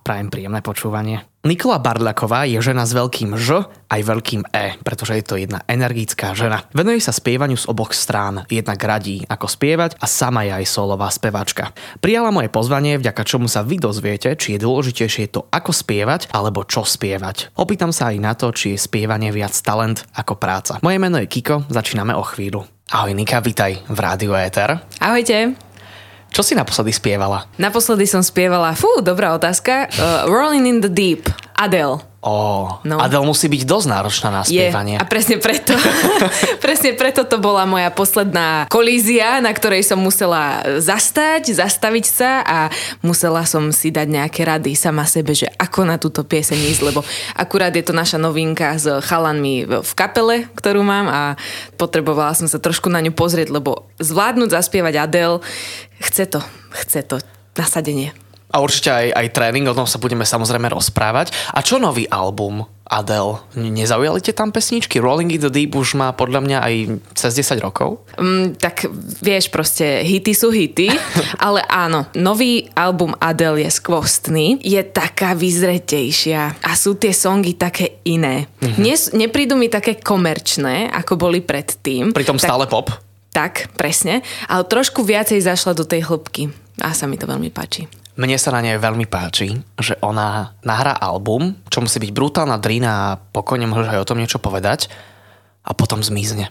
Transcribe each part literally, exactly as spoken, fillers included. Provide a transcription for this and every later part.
Prajem príjemné počúvanie. Nikola Barľaková je žena s veľkým Ž aj veľkým E, pretože je to jedna energická žena. Venuje sa spievaniu z oboch strán, jednak radí, ako spievať a sama je aj solová speváčka. Prijala moje pozvanie, vďaka čomu sa vy dozviete, či je dôležitejšie to, ako spievať alebo čo spievať. Opýtam sa aj na to, či je spievanie viac talent ako práca. Moje meno je Kiko, začíname o chvíľu. Ahoj Nika, vitaj v Rádiu Éter. Ahojte. Čo si naposledy spievala? Naposledy som spievala, fú, dobrá otázka, uh, Rolling in the Deep, Adele. Ó, no. Adele musí byť dosť náročná na spievanie. Je, a presne preto, presne preto to bola moja posledná kolízia, na ktorej som musela zastať, zastaviť sa a musela som si dať nejaké rady sama sebe, že ako na túto pieseň ísť, lebo akurát je to naša novinka s chalanmi v kapele, ktorú mám a potrebovala som sa trošku na ňu pozrieť, lebo zvládnuť zaspievať Adele, chce to, chce to, nasadenie. A určite aj, aj tréning, o tom sa budeme samozrejme rozprávať. A čo nový album Adele? Nezaujali tie tam pesničky? Rolling in the Deep už má podľa mňa aj cez desať rokov. Mm, tak vieš, proste hity sú hity, ale áno, nový album Adele je skvostný, je taká vyzretejšia a sú tie songy také iné. Mm-hmm. Ne, neprídu mi také komerčné, ako boli predtým. Pritom tak, stále pop. Tak, presne, ale trošku viacej zašla do tej hĺbky a sa mi to veľmi páči. Mne sa na nej veľmi páči, že ona nahrá album, čo musí byť brutálna drina a pokojne môžeš aj o tom niečo povedať a potom zmizne.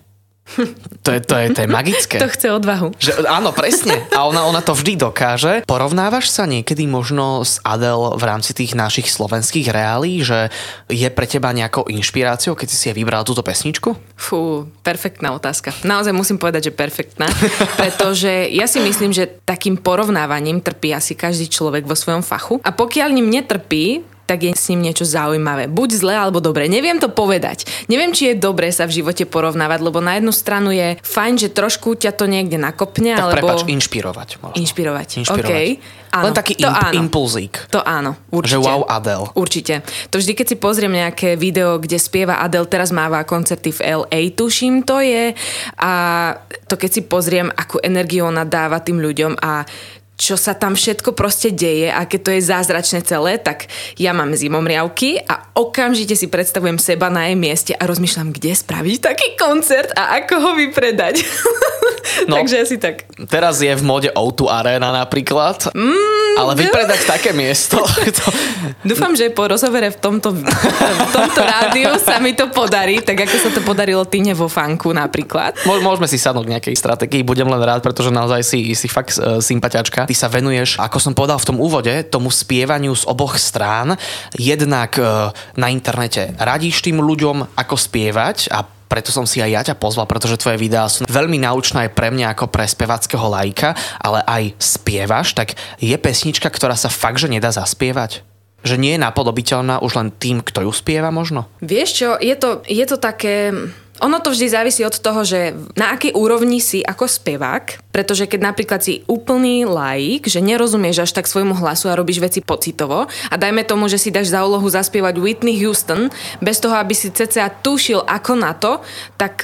To je, to je, to je magické. To chce odvahu. Že, áno, presne. A ona, ona to vždy dokáže. Porovnávaš sa niekedy možno s Adele v rámci tých našich slovenských reálií, že je pre teba nejakou inšpiráciou, keď si si vybral túto pesničku? Fú, perfektná otázka. Naozaj musím povedať, že perfektná, pretože ja si myslím, že takým porovnávaním trpí asi každý človek vo svojom fachu a pokiaľ ním netrpí, tak je s ním niečo zaujímavé. Buď zle, alebo dobre. Neviem to povedať. Neviem, či je dobre sa v živote porovnávať, lebo na jednu stranu je fajn, že trošku ťa to niekde nakopne, tak alebo... Tak prepáč, inšpirovať. Možno. Inšpirovať. Inšpirovať. Okay. Áno, len taký to imp- áno. impulzík. To áno, určite. Že wow, Adele. Určite. To vždy, keď si pozriem nejaké video, kde spieva Adele, teraz máva koncerty v el ej, tuším, to je. A to keď si pozriem, akú energiu ona dáva tým ľuďom a čo sa tam všetko proste deje a keď to je zázračné celé, tak ja mám zimomriavky a okamžite si predstavujem seba na jej mieste a rozmýšľam, kde spraviť taký koncert a ako ho vypredať. No, takže asi tak. Teraz je v móde ó dva Aréna napríklad, mm, ale vypredať no. také miesto. To... Dúfam, že po rozhovere v tomto, v tomto rádiu sa mi to podarí, tak ako sa to podarilo Tine vo Fanku napríklad. Môžeme si sadnúť k nejakej stratégii, budem len rád, pretože naozaj si, si fakt sympatiačka. Ty sa venuješ, ako som povedal v tom úvode, tomu spievaniu z oboch strán. Jednak e, na internete radíš tým ľuďom, ako spievať a preto som si aj ja ťa pozval, pretože tvoje videá sú veľmi naučné aj pre mňa ako pre spevackého laika, ale aj spievaš, tak je pesnička, ktorá sa fakt, že nedá zaspievať? Že nie je napodobiteľná už len tým, kto ju spieva možno? Vieš čo, je to, je to také... Ono to vždy závisí od toho, že na akej úrovni si ako spevák, pretože keď napríklad si úplný laik, že nerozumieš až tak svojmu hlasu a robíš veci pocitovo a dajme tomu, že si dáš za úlohu zaspievať Whitney Houston bez toho, aby si cca tušil ako na to, tak...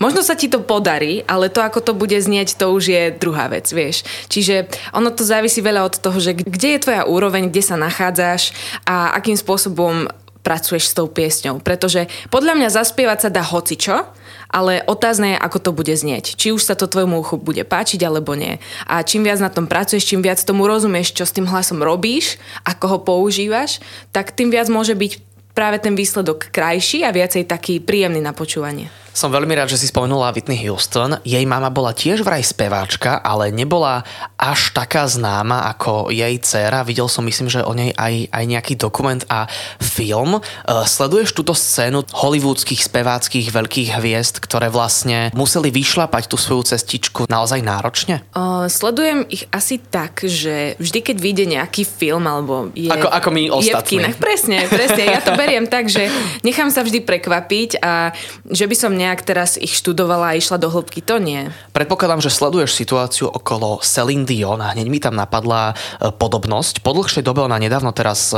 Možno sa ti to podarí, ale to, ako to bude znieť, to už je druhá vec, vieš. Čiže ono to závisí veľa od toho, že kde je tvoja úroveň, kde sa nachádzaš a akým spôsobom pracuješ s tou piesňou. Pretože podľa mňa zaspievať sa dá hocičo, ale otázne je, ako to bude znieť. Či už sa to tvojmu uchu bude páčiť, alebo nie. A čím viac na tom pracuješ, čím viac tomu rozumieš, čo s tým hlasom robíš, ako ho používaš, tak tým viac môže byť práve ten výsledok krajší a viacej taký príjemný na počúvanie. Som veľmi rád, že si spomenula Whitney Houston. Jej mama bola tiež vraj speváčka, ale nebola až taká známa ako jej dcéra. Videl som, myslím, že o nej aj, aj nejaký dokument a film. E, sleduješ túto scénu hollywoodských speváckých veľkých hviezd, ktoré vlastne museli vyšľapať tú svoju cestičku naozaj náročne? E, sledujem ich asi tak, že vždy, keď vyjde nejaký film, alebo je, ako, ako my ostatní. Je v kinách. Presne, presne. Ja to beriem tak, že nechám sa vždy prekvapiť a že by som nejak teraz ich študovala a išla do hĺbky, to nie. Predpokladám, že sleduješ situáciu okolo Celine Dion a hneď mi tam napadla podobnosť. Po dlhšej dobe ona nedávno teraz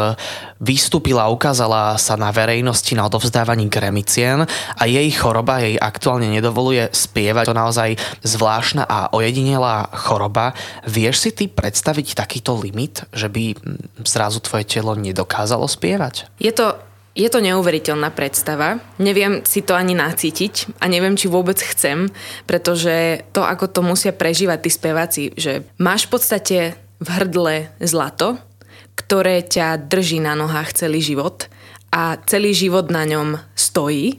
vystúpila a ukázala sa na verejnosti na odovzdávaní Grammy cien a jej choroba jej aktuálne nedovoluje spievať. To naozaj zvláštna a ojedinelá choroba. Vieš si ty predstaviť takýto limit, že by zrazu tvoje telo nedokázalo spievať? Je to Je to neuveriteľná predstava. Neviem si to ani nacítiť a neviem, či vôbec chcem, pretože to, ako to musia prežívať tí speváci, že máš v podstate v hrdle zlato, ktoré ťa drží na nohách celý život a celý život na ňom stojí.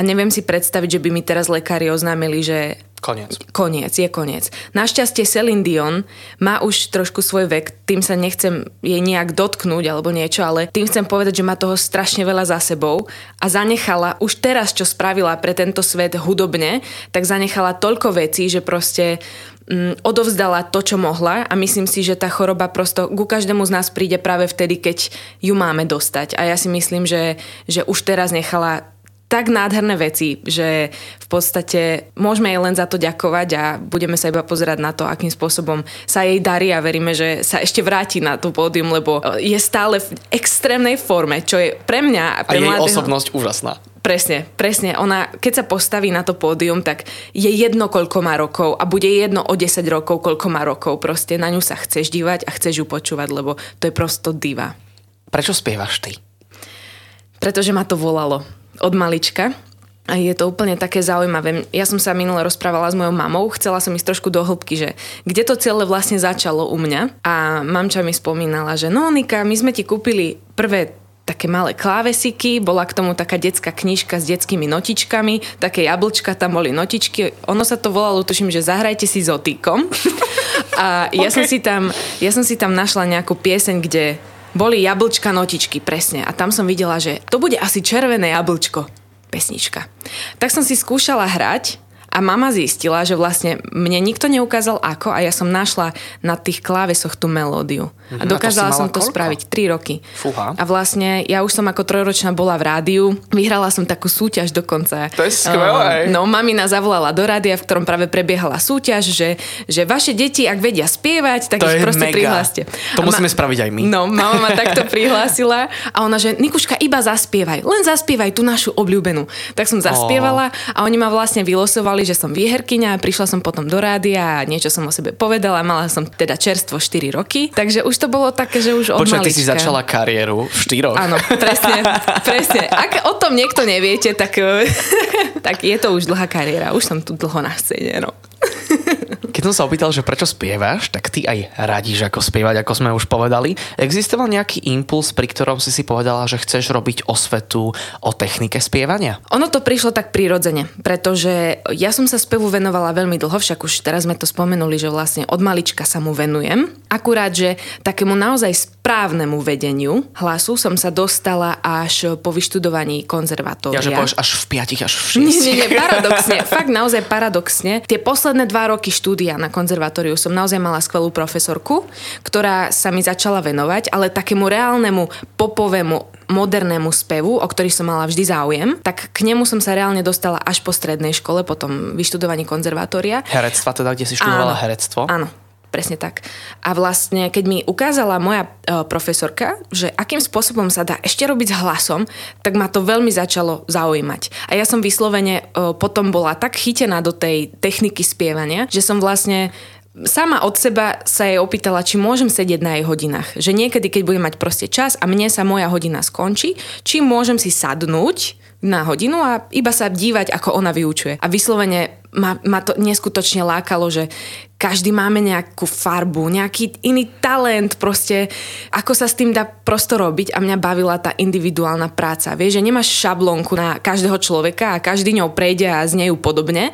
A neviem si predstaviť, že by mi teraz lekári oznámili, že koniec. Koniec, je koniec. Našťastie Celine Dion má už trošku svoj vek, tým sa nechcem jej nejak dotknúť alebo niečo, ale tým chcem povedať, že má toho strašne veľa za sebou a zanechala, už teraz, čo spravila pre tento svet hudobne, tak zanechala toľko vecí, že proste mm, odovzdala to, čo mohla a myslím si, že tá choroba prosto ku každému z nás príde práve vtedy, keď ju máme dostať. A ja si myslím, že, že už teraz nechala tak nádherné veci, že v podstate môžeme jej len za to ďakovať a budeme sa iba pozerať na to, akým spôsobom sa jej darí a veríme, že sa ešte vráti na to pódium, lebo je stále v extrémnej forme, čo je pre mňa... A, pre a mladého... jej osobnosť úžasná. Presne, presne. Ona, keď sa postaví na to pódium, tak je jedno, koľko má rokov a bude jedno o desať rokov, koľko má rokov. Proste na ňu sa chceš dívať a chceš ju počúvať, lebo to je prosto diva. Prečo spievaš ty? Pretože ma to volalo. Od malička. A je to úplne také zaujímavé. Ja som sa minule rozprávala s mojou mamou, chcela som ísť trošku do hĺbky, že kde to celé vlastne začalo u mňa. A mamča mi spomínala, že no Nika, my sme ti kúpili prvé také malé klávesiky, bola k tomu taká detská knižka s detskými notičkami, také jablčka, tam boli notičky. Ono sa to volalo, tuším, že zahrajte si s otíkom. A ja, okay. som si tam, ja som si tam našla nejakú pieseň, kde... Boli jablčka, notičky, presne. A tam som videla, že to bude asi červené jablčko, pesnička. Tak som si skúšala hrať a mama zistila, že vlastne mne nikto neukázal ako a ja som našla na tých klávesoch tú melódiu. Mhm, a dokázala to som to koľko? Spraviť tri roky. Fúha. A vlastne ja už som ako trojročná bola v rádiu. Vyhrala som takú súťaž dokonca. To je skvelé. No, mamina zavolala do rádia, v ktorom práve prebiehala súťaž, že, že vaše deti, ak vedia spievať, tak to ich proste mega. Prihláste. To ma, musíme spraviť aj my. No, mama ma takto prihlásila a ona, že Nikuška, iba zaspievaj. Len zaspievaj tú našu obľúbenú. Tak som zaspievala oh. a oni ma vlastne vylosovali, že som výherkyňa, prišla som potom do rádia a niečo som o sebe povedala, mala som teda čerstvo štyri roky, takže už to bolo také, že už od malička. Počkaj, ty si začala kariéru v štyroch. Áno, presne, presne. Ak o tom niekto neviete, tak, tak je to už dlhá kariéra, už som tu dlho na scéne, no. Keď som sa opýtal, že prečo spievaš, tak ty aj radíš ako spievať, ako sme už povedali. Existoval nejaký impuls, pri ktorom si si povedala, že chceš robiť osvetu o technike spievania? Ono to prišlo tak prirodzene, pretože ja som sa spevu venovala veľmi dlho, však už teraz sme to spomenuli, že vlastne od malička sa mu venujem. Akurát, že takému naozaj správnemu vedeniu hlasu som sa dostala až po vyštudovaní konzervatória. Ja, že povieš až v piatich, až v šestich. Nie, nie, paradoxne. Fakt naozaj paradoxne. Tie posledné dva roky štúdia na konzervatóriu som naozaj mala skvelú profesorku, ktorá sa mi začala venovať, ale takému reálnemu popovému modernému spevu, o ktorý som mala vždy záujem, tak k nemu som sa reálne dostala až po strednej škole, potom vyštudovaní konzervatória. Herectva teda, kde si študovala áno, herectvo? Áno, presne tak. A vlastne, keď mi ukázala moja e, profesorka, že akým spôsobom sa dá ešte robiť s hlasom, tak ma to veľmi začalo zaujímať. A ja som vyslovene e, potom bola tak chytená do tej techniky spievania, že som vlastne sama od seba sa jej opýtala, či môžem sedieť na jej hodinách. Že niekedy, keď budem mať proste čas a mne sa moja hodina skončí, či môžem si sadnúť na hodinu a iba sa dívať, ako ona vyučuje. A vyslovene ma, ma to neskutočne lákalo, že každý máme nejakú farbu, nejaký iný talent, proste ako sa s tým dá prosto robiť a mňa bavila tá individuálna práca. Vieš, že nemáš šablónku na každého človeka a každý ňou prejde a z nej podobne.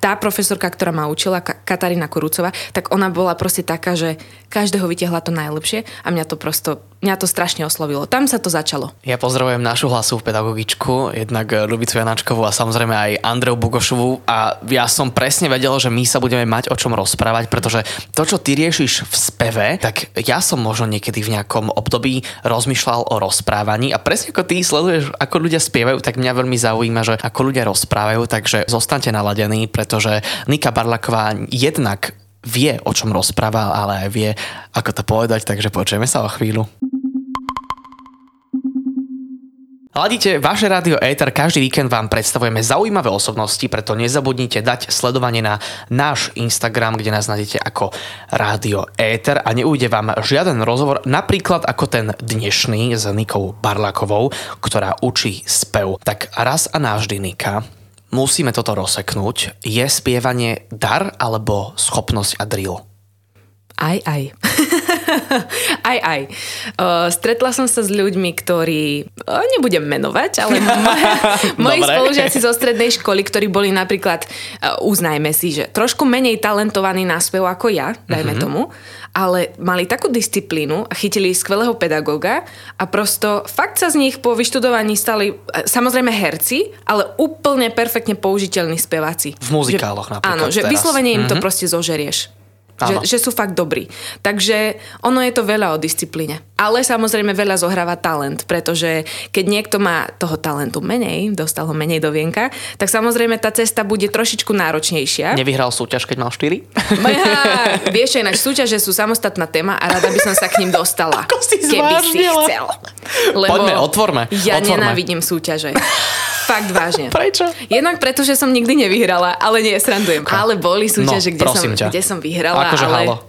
Tá profesorka, ktorá ma učila, Katarína Kurucová, tak ona bola proste taká, že každého vytiahla to najlepšie a mňa to prosto, mňa to strašne oslovilo. Tam sa to začalo. Ja pozdravujem našu hlasovú pedagogičku, jednak Ľubicu Janáčkovú a samozrejme aj Andreu Bugošovú a ja ja som presne vedel, že my sa budeme mať o čom rozprávať, pretože to, čo ty riešiš v speve, tak ja som možno niekedy v nejakom období rozmýšľal o rozprávaní a presne ako ty sleduješ, ako ľudia spievajú, tak mňa veľmi zaujíma, že ako ľudia rozprávajú, takže zostaňte naladení, pretože Nika Barľaková jednak vie, o čom rozpráva, ale aj vie, ako to povedať, takže počujeme sa o chvíľu. Hladíte vaše rádio Éter, každý víkend vám predstavujeme zaujímavé osobnosti, preto nezabudnite dať sledovanie na náš Instagram, kde nás nájdete ako rádio Éter a neújde vám žiaden rozhovor, napríklad ako ten dnešný s Nikou Barľakovou, ktorá učí spev. Tak raz a navždy, Nika, musíme toto rozseknúť. Je spievanie dar alebo schopnosť a drill? Aj, aj. aj, aj. Uh, stretla som sa s ľuďmi, ktorí, uh, nebudem menovať, ale moji, moji spolužiaci zo strednej školy, ktorí boli napríklad, uh, uznajme si, že trošku menej talentovaní na spev ako ja, dajme mm-hmm. tomu, ale mali takú disciplínu a chytili skvelého pedagóga a prosto fakt sa z nich po vyštudovaní stali, uh, samozrejme herci, ale úplne perfektne použiteľní speváci. V muzikáloch že, napríklad. Áno, že teraz. Vyslovene im mm-hmm. to proste zožerieš. Že, že sú fakt dobrí. Takže ono je to veľa o disciplíne. Ale samozrejme veľa zohráva talent, pretože keď niekto má toho talentu menej, dostal ho menej do vienka, tak samozrejme tá cesta bude trošičku náročnejšia. Nevyhral súťaž, keď mal štyri? Ja, vieš, ináč súťaže sú samostatná téma a rada by som sa k ním dostala. Ako si keby zvážnila. Si chcel. Lebo poďme, otvorme. Ja otvorme. Nenávidím súťaže. Fakt vážne. Prečo? Jednak preto, že som nikdy nevyhrala, ale nie, srandujem. Okay. Ale boli súťaže, no, kde, som, kde som vyhrala. Akože ale,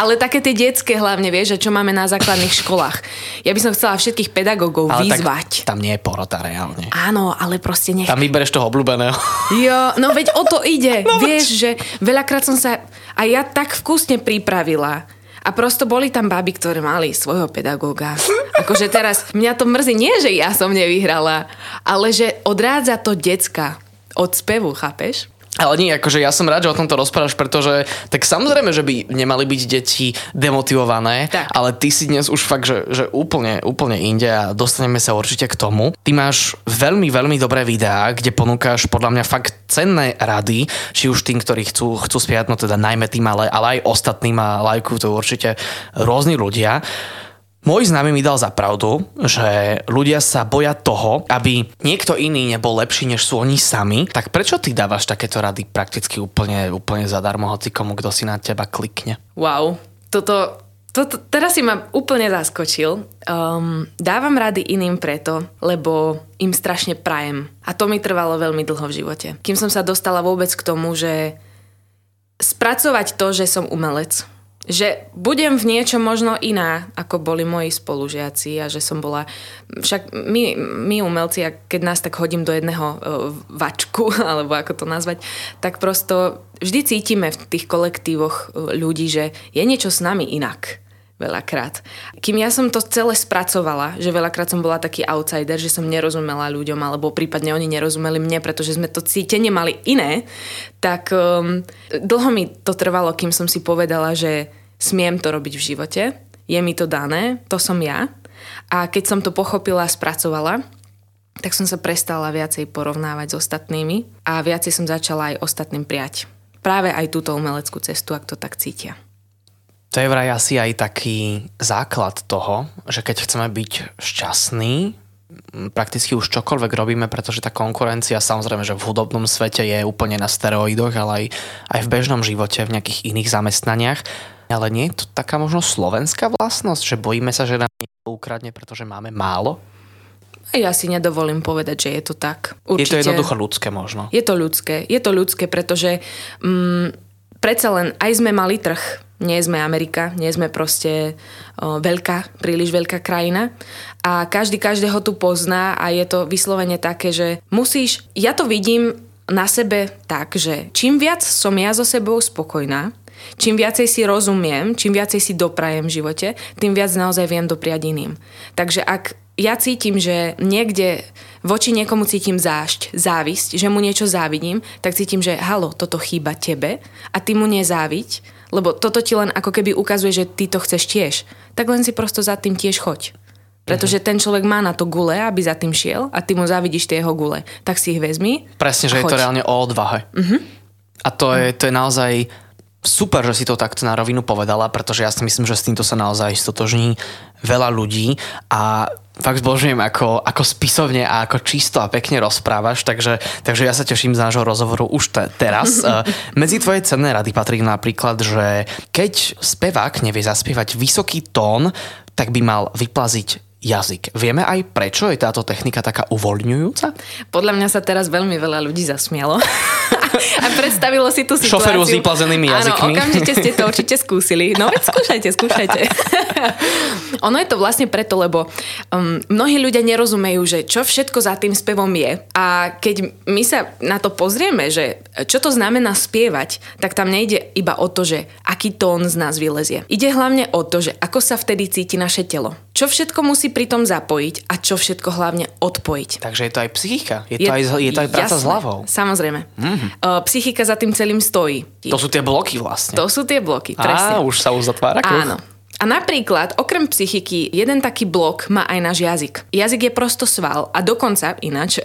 ale také tie detské hlavne, vieš, že čo máme na základných školách. Ja by som chcela všetkých pedagógov ale vyzvať. Tam nie je porota reálne. Áno, ale proste nech... Tam vybereš toho obľúbeného. Jo, no veď o to ide. No, vieš, že veľakrát som sa a ja tak vkusne pripravila. A prosto boli tam baby, ktoré mali svojho pedagóga. Akože teraz mňa to mrzí, nie že ja som nevyhrala, ale že odrádza to decka od spevu, chápeš? Ale nie, akože ja som rád, že o tomto rozprávaš, pretože tak samozrejme, že by nemali byť deti demotivované, tak. Ale ty si dnes už fakt, že, že úplne, úplne inde a dostaneme sa určite k tomu. Ty máš veľmi, veľmi dobré videá, kde ponúkaš podľa mňa fakt cenné rady, či už tým, ktorí chcú, chcú spievať, no teda najmä tým, ale, ale aj ostatným a lajkujú to určite rôzni ľudia. Môj známy mi dal za pravdu, že ľudia sa boja toho, aby niekto iný nebol lepší, než sú oni sami. Tak prečo ty dávaš takéto rady prakticky úplne, úplne zadarmo hocikomu, kto si na teba klikne? Wow, toto, toto teraz si ma úplne zaskočil. Um, dávam rady iným preto, lebo im strašne prajem. A to mi trvalo veľmi dlho v živote. Kým som sa dostala vôbec k tomu, že spracovať to, že som umelec, že budem v niečom možno iná, ako boli moji spolužiaci a že som bola... Však my, my umelci, keď nás tak hodím do jedného vačku, alebo ako to nazvať, tak prosto vždy cítime v tých kolektívoch ľudí, že je niečo s nami inak. Veľakrát. Kým ja som to celé spracovala, že veľakrát som bola taký outsider, že som nerozumela ľuďom, alebo prípadne oni nerozumeli mne, pretože sme to cítenie mali iné, tak um, dlho mi to trvalo, kým som si povedala, že smiem to robiť v živote, je mi to dané, to som ja. A keď som to pochopila a spracovala, tak som sa prestala viacej porovnávať s ostatnými a viacej som začala aj ostatným prijať. Práve aj túto umeleckú cestu, ak to tak cítia. To je vraj asi aj taký základ toho, že keď chceme byť šťastní, prakticky už čokoľvek robíme, pretože tá konkurencia samozrejme, že v hudobnom svete je úplne na steroidoch, ale aj, aj v bežnom živote, v nejakých iných zamestnaniach. Ale nie je to taká možno slovenská vlastnosť, že bojíme sa, že nám niekto ukradne, pretože máme málo? Ja si nedovolím povedať, že je to tak. Určite, je to jednoducho ľudské možno. Je to ľudské, je to ľudské, pretože... Mm, Predsa len, aj sme mali trh, nie sme Amerika, nie sme proste o, veľká, príliš veľká krajina a každý každého tu pozná a je to vyslovene také, že musíš, ja to vidím na sebe tak, že čím viac som ja so sebou spokojná, čím viacej si rozumiem, čím viacej si doprajem v živote, tým viac naozaj viem dopriať iným. Takže ak ja cítim, že niekde voči niekomu cítim zášť, závisť, že mu niečo závidím, tak cítim, že halo, toto chýba tebe a ty mu nezáviť, lebo toto ti len ako keby ukazuje, že ty to chceš tiež. Tak len si prosto za tým tiež choď. Pretože ten človek má na to gule, aby za tým šiel a ty mu závidíš tie jeho gule. Tak si ich vezmi. Presne, že je to reálne o odvahe. Mhm. A to je, to je naozaj super, že si to takto na rovinu povedala, pretože ja si myslím, že s týmto sa naozaj stotožní veľa ľudí a fakt zbožňujem, ako, ako spisovne a ako čisto a pekne rozprávaš, takže, takže ja sa teším z nášho rozhovoru už te, teraz. Medzi tvoje cenné rady patrí napríklad, že keď spevák nevie zaspievať vysoký tón, tak by mal vyplaziť jazyk. Vieme aj, prečo je táto technika taká uvoľňujúca? Podľa mňa sa teraz veľmi veľa ľudí zasmialo a predstavilo si tú situáciu. Šoferu s vyplazenými jazykmi. Áno, okamžite ste to určite skúsili. No veď skúšajte, skúšajte. Ono je to vlastne preto, lebo um, mnohí ľudia nerozumejú, že čo všetko za tým spevom je. A keď my sa na to pozrieme, že čo to znamená spievať, tak tam nejde iba o to, že aký tón z nás vylezie. Ide hlavne o to, že ako sa vtedy cíti naše telo. Čo všetko musí pritom zapojiť a čo všetko hlavne odpojiť. Takže je to aj psychika, je, je, to, aj, je to aj práca jasné, s hlavou. Samozrejme. Mm-hmm. Uh, psychika za tým celým stojí. To sú tie bloky vlastne. To sú tie bloky, presne. Á, už sa uzatvára kruh. Áno. A napríklad, okrem psychiky, jeden taký blok má aj náš jazyk. Jazyk je prosto sval a dokonca, ináč,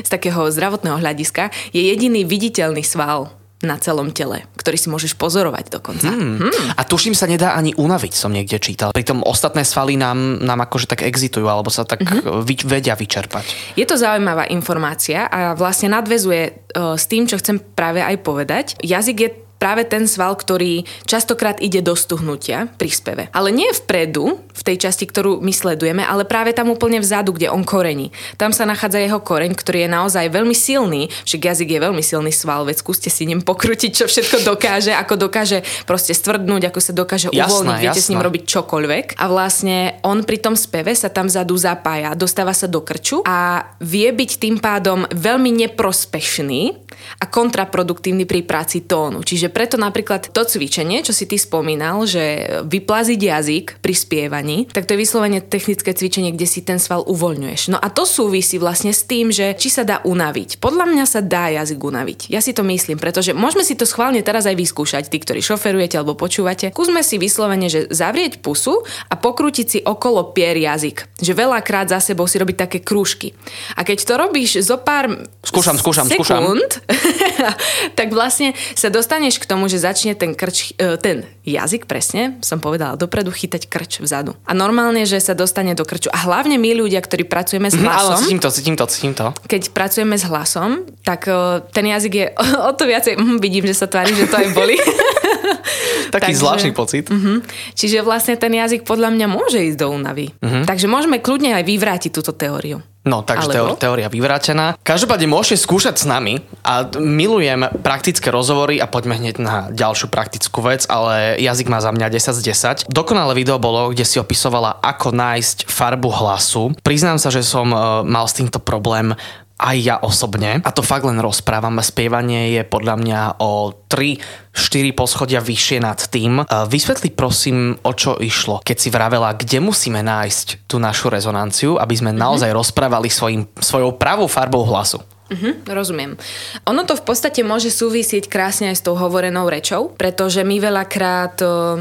z takého zdravotného hľadiska, je jediný viditeľný sval na celom tele, ktorý si môžeš pozorovať dokonca. Hmm. Hmm. A tuším sa nedá ani unaviť, som niekde čítal. Pritom ostatné svaly nám, nám akože tak exitujú, alebo sa tak mm-hmm. vy, vedia vyčerpať. Je to zaujímavá informácia a vlastne nadväzuje uh, s tým, čo chcem práve aj povedať. Jazyk je práve ten sval, ktorý častokrát ide do stuhnutia pri speve. Ale nie vpredu, v tej časti, ktorú my sledujeme, ale práve tam úplne vzadu, kde on korení. Tam sa nachádza jeho koreň, ktorý je naozaj veľmi silný, však jazyk je veľmi silný sval, veď skúste si ním pokrútiť, čo všetko dokáže, ako dokáže proste stvrdnúť, ako sa dokáže uvoľniť, viete jasná. S ním robiť čokoľvek. A vlastne on pri tom speve sa tam vzadu zapája, dostáva sa do krču a vie byť tým pádom veľmi neprospešný a kontraproduktívny pri práci tónu. Čiže preto napríklad to cvičenie, čo si ty spomínal, že vyplaziť jazyk pri spievaní, tak to je vyslovene technické cvičenie, kde si ten sval uvoľňuješ. No a to súvisí vlastne s tým, že či sa dá unaviť. Podľa mňa sa dá jazyk unaviť. Ja si to myslím, pretože môžeme si to schválne teraz aj vyskúšať, tí, ktorí šoferujete alebo počúvate. Skúsme si vyslovene, že zavrieť pusu a pokrútiť si okolo pier jazyk. Že veľakrát za sebou si robiť také krúžky. A keď to robíš zo pár skúšam, skúšam, sekúnd, skúšam. Tak vlastne sa dostaneš k tomu, že začne ten krč, ten jazyk, presne, som povedala dopredu, chytať krč vzadu. A normálne, že sa dostane do krču. A hlavne my ľudia, ktorí pracujeme s hlasom. Áno, cítim to, cítim to, cítim to. Keď pracujeme s hlasom, tak ten jazyk je o to viacej, hm, vidím, že sa tvári, že to aj boli. Taký takže, zvláštny pocit. Uh-huh. Čiže vlastne ten jazyk podľa mňa môže ísť do únavy. Uh-huh. Takže môžeme kľudne aj vyvrátiť túto teóriu. No, takže teó- teória vyvrátená. Každopádne môžete skúšať s nami a milujem praktické rozhovory a poďme hneď na ďalšiu praktickú vec, ale jazyk má za mňa desať z desať. Dokonalé video bolo, kde si opisovala, ako nájsť farbu hlasu. Priznám sa, že som e, mal s týmto problém aj ja osobne. A to fakt len rozprávam. Spievanie je podľa mňa o tri štyri poschodia vyššie nad tým. Vysvetli prosím, o čo išlo, keď si vravela, kde musíme nájsť tú našu rezonanciu, aby sme mm-hmm. naozaj rozprávali svojim, svojou pravou farbou hlasu. Mhm, rozumiem. Ono to v podstate môže súvisieť krásne aj s tou hovorenou rečou, pretože my veľakrát uh,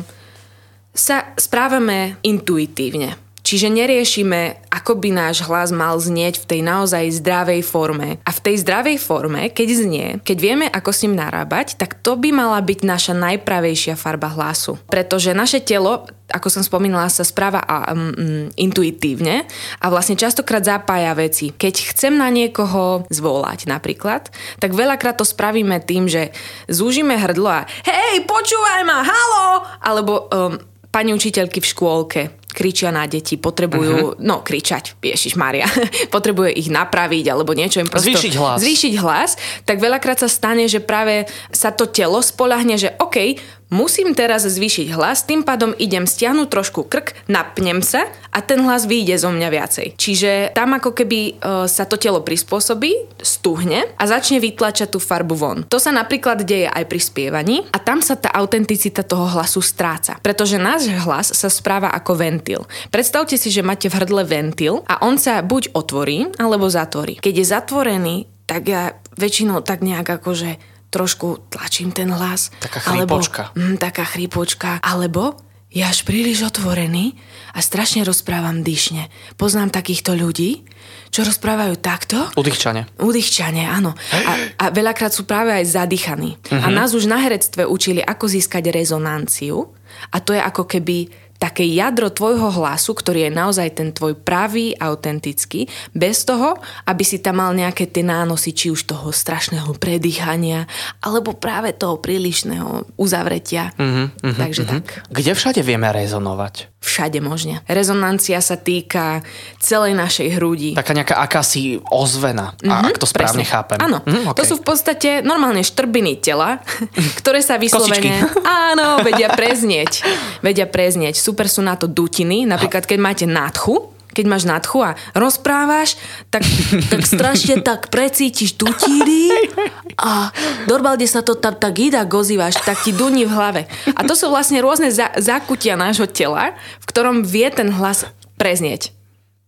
sa správame intuitívne. Čiže neriešime, ako by náš hlas mal znieť v tej naozaj zdravej forme. A v tej zdravej forme, keď znie, keď vieme, ako s ním narábať, tak to by mala byť naša najpravejšia farba hlasu. Pretože naše telo, ako som spomínala, sa správa a, um, um, intuitívne a vlastne častokrát zapája veci. Keď chcem na niekoho zvolať napríklad, tak veľakrát to spravíme tým, že zúžime hrdlo a hej, počúvaj ma, halo! Alebo um, pani učiteľky v škôlke kričia na deti, potrebujú, uh-huh. no kričať, ježišmária, potrebuje ich napraviť alebo niečo im prosto... Zvýšiť hlas. Zvýšiť hlas, tak veľakrát sa stane, že práve sa to telo spoľahne, že okej, okay, musím teraz zvýšiť hlas, tým pádom idem stiahnuť trošku krk, napnem sa a ten hlas vyjde zo mňa viacej. Čiže tam ako keby e, sa to telo prispôsobí, stuhne a začne vytlačať tú farbu von. To sa napríklad deje aj pri spievaní a tam sa tá autenticita toho hlasu stráca. Pretože náš hlas sa správa ako ventil. Predstavte si, že máte v hrdle ventil a on sa buď otvorí, alebo zatvorí. Keď je zatvorený, tak ja väčšinou tak nejak akože trošku tlačím ten hlas. Taká chrípočka. Alebo, mm, taká chrípočka. Alebo je až príliš otvorený a strašne rozprávam dyšne. Poznám takýchto ľudí, čo rozprávajú takto. Udýchčane. Udýchčane, áno. A, a veľakrát sú práve aj zadýchaní. Uh-huh. A nás už na herectve učili, ako získať rezonanciu. A to je ako keby také jadro tvojho hlasu, ktorý je naozaj ten tvoj pravý, autentický, bez toho, aby si tam mal nejaké tie nánosy, či už toho strašného predýchania, alebo práve toho prílišného uzavretia. Mm-hmm, mm-hmm, Takže mm-hmm. tak. Kde všade vieme rezonovať? Všade možne. Rezonancia sa týka celej našej hrudi. Taká nejaká akási ozvena, mm-hmm, ak to správne presne. chápem. Áno, mm, okay. To sú v podstate normálne štrbiny tela, ktoré sa vyslovene... áno, vedia preznieť. Vedia preznieť. Sú Super sú na to dutiny, napríklad keď máte nádchu, keď máš nádchu a rozprávaš, tak, tak strašne tak precítiš dutiny a normálne sa to tam tak ide, gozívaš, tak ti duní v hlave. A to sú vlastne rôzne za- zákutia nášho tela, v ktorom vie ten hlas preznieť.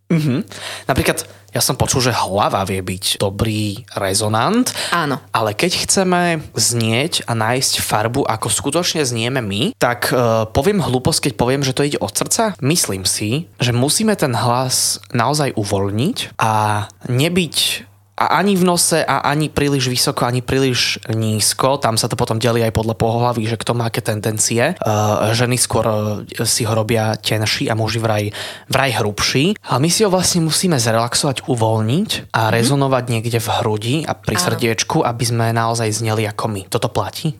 Mhm. Napríklad ja som počul, že hlava vie byť dobrý rezonant. Áno. Ale keď chceme znieť a nájsť farbu, ako skutočne znieme my, tak e, poviem hlúposť, keď poviem, že to ide od srdca. Myslím si, že musíme ten hlas naozaj uvoľniť a nebyť a ani v nose a ani príliš vysoko, ani príliš nízko. Tam sa to potom delí aj podľa pohlaví, že kto má aké tendencie. E, ženy skôr si ho robia tenší a muži vraj, vraj hrubší. A my si ho vlastne musíme zrelaxovať, uvoľniť a rezonovať niekde v hrudi a pri srdiečku, aby sme naozaj zneli ako my. Toto platí?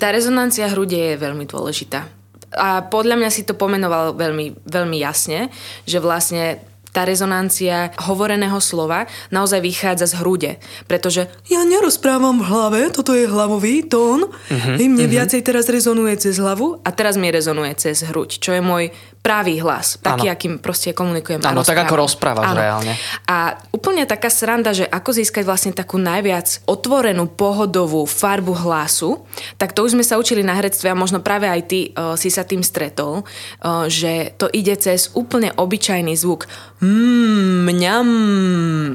Tá rezonancia hrude je veľmi dôležitá. A podľa mňa si to pomenoval veľmi, veľmi jasne, že vlastne tá rezonancia hovoreného slova naozaj vychádza z hrude. Pretože ja nerozprávam v hlave, toto je hlavový tón, uh-huh, mne uh-huh. viacej teraz rezonuje cez hlavu a teraz mi rezonuje cez hruď, čo je môj pravý hlas, taký, ano. akým proste komunikujem. Áno, tak ako rozprávaš reálne. A úplne taká sranda, že ako získať vlastne takú najviac otvorenú, pohodovú farbu hlasu, tak to už sme sa učili na herectve a možno práve aj ty uh, si sa tým stretol, uh, že to ide cez úplne obyčajný zvuk. Mm, mňam.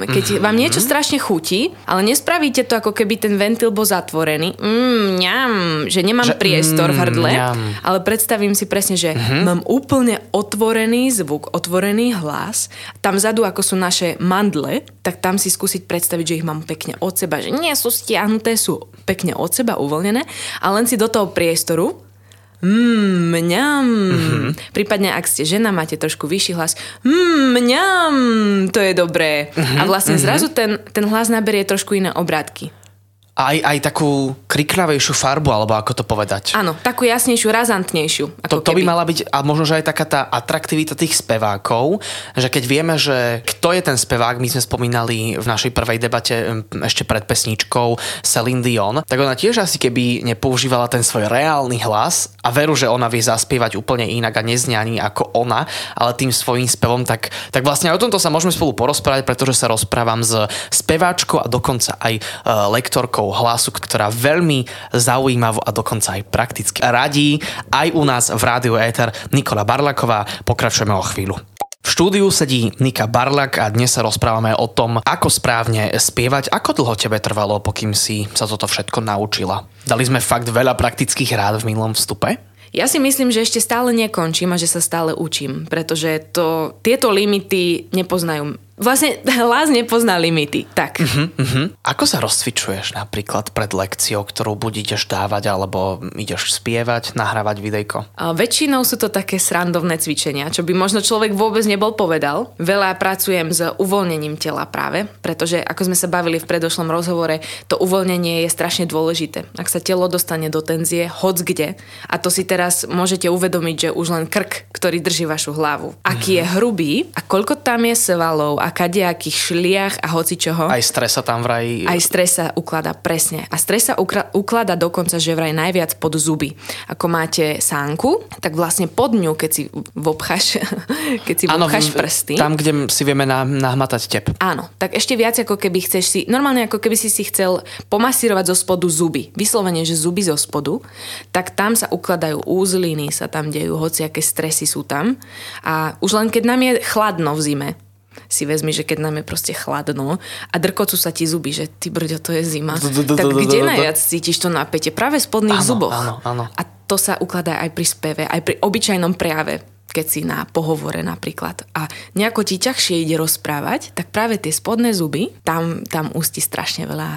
Keď vám niečo strašne chutí, ale nespravíte to, ako keby ten ventil bol zatvorený. Mm, mňam. Že nemám že, priestor v hrdle, mňam. Ale predstavím si presne, že mm-hmm. mám úplne otvorený zvuk, otvorený hlas. Tam vzadu, ako sú naše mandle, tak tam si skúsiť predstaviť, že ich mám pekne od seba. Že nie sú stiahnuté, sú pekne od seba uvoľnené. A len si do toho priestoru Mm, mňam. Mm-hmm. Prípadne, ak ste žena, máte trošku vyšší hlas. Mm, mňam. To je dobré. Mm-hmm. A vlastne mm-hmm. zrazu ten, ten hlas naberie trošku iné obrátky. Aj, aj takú kriklavejšiu farbu, alebo ako to povedať. Áno, takú jasnejšiu, razantnejšiu. Ako to, to by mala byť, a možno, že aj taká tá atraktivita tých spevákov, že keď vieme, že kto je ten spevák, my sme spomínali v našej prvej debate ešte pred pesničkou Celine Dion, tak ona tiež asi keby nepoužívala ten svoj reálny hlas a veru, že ona vie zaspievať úplne inak a neznie ani ako ona, ale tým svojím spevom, tak, tak vlastne o tomto sa môžeme spolu porozprávať, pretože sa rozprávam s speváčkou a dokonca aj uh, lektorkou hlasu, ktorá veľmi zaujímavo a dokonca aj prakticky radí aj u nás v Rádiu Éter Nikola Barľaková. Pokračujeme o chvíľu. V štúdiu sedí Nika Barľak a dnes sa rozprávame o tom, ako správne spievať. Ako dlho tebe trvalo, pokým si sa toto všetko naučila? Dali sme fakt veľa praktických rád v minulom vstupe? Ja si myslím, že ešte stále nekončím a že sa stále učím, pretože to, tieto limity nepoznajú. Vlastne hlas nepozná limity, tak. Uh-huh, uh-huh. Ako sa rozcvičuješ napríklad pred lekciou, ktorú buď ideš dávať, alebo ideš spievať, nahrávať videjko? A väčšinou sú to také srandovné cvičenia, čo by možno človek vôbec nebol povedal. Veľa pracujem s uvoľnením tela práve, pretože ako sme sa bavili v predošlom rozhovore, to uvoľnenie je strašne dôležité. Ak sa telo dostane do tenzie, hoc kde, a to si teraz môžete uvedomiť, že už len krk, ktorý drží vašu hlavu, aký uh-huh. je hrubý a koľko tam je svalov a kadejakých šliach a hocičoho. Aj stres sa tam vraj... Aj stres sa ukladá, presne. A stres sa ukra- ukladá dokonca, že vraj najviac pod zuby. Ako máte sánku, tak vlastne pod ňu, keď si vopcháš, keď si vopcháš ano, prsty. Tam, kde si vieme nahmatať tep. Áno, tak ešte viac, ako keby chceš si... Normálne, ako keby si si chcel pomasírovať zo spodu zuby. Vyslovene, že zuby zo spodu. Tak tam sa ukladajú úzliny, sa tam dejú, hociaké stresy sú tam. A už len keď nám je chladno v zime, si vezmi, že keď nám je proste chladno a drkocú sa ti zuby, že ty brďo, to je zima, tak kde najviac cítiš to napätie? Práve v spodných zuboch. A to sa ukladá aj pri speve, aj pri obyčajnom prejave, keď si na pohovore napríklad a nejako ti ťažšie ide rozprávať, tak práve tie spodné zuby, tam, tam ústi strašne veľa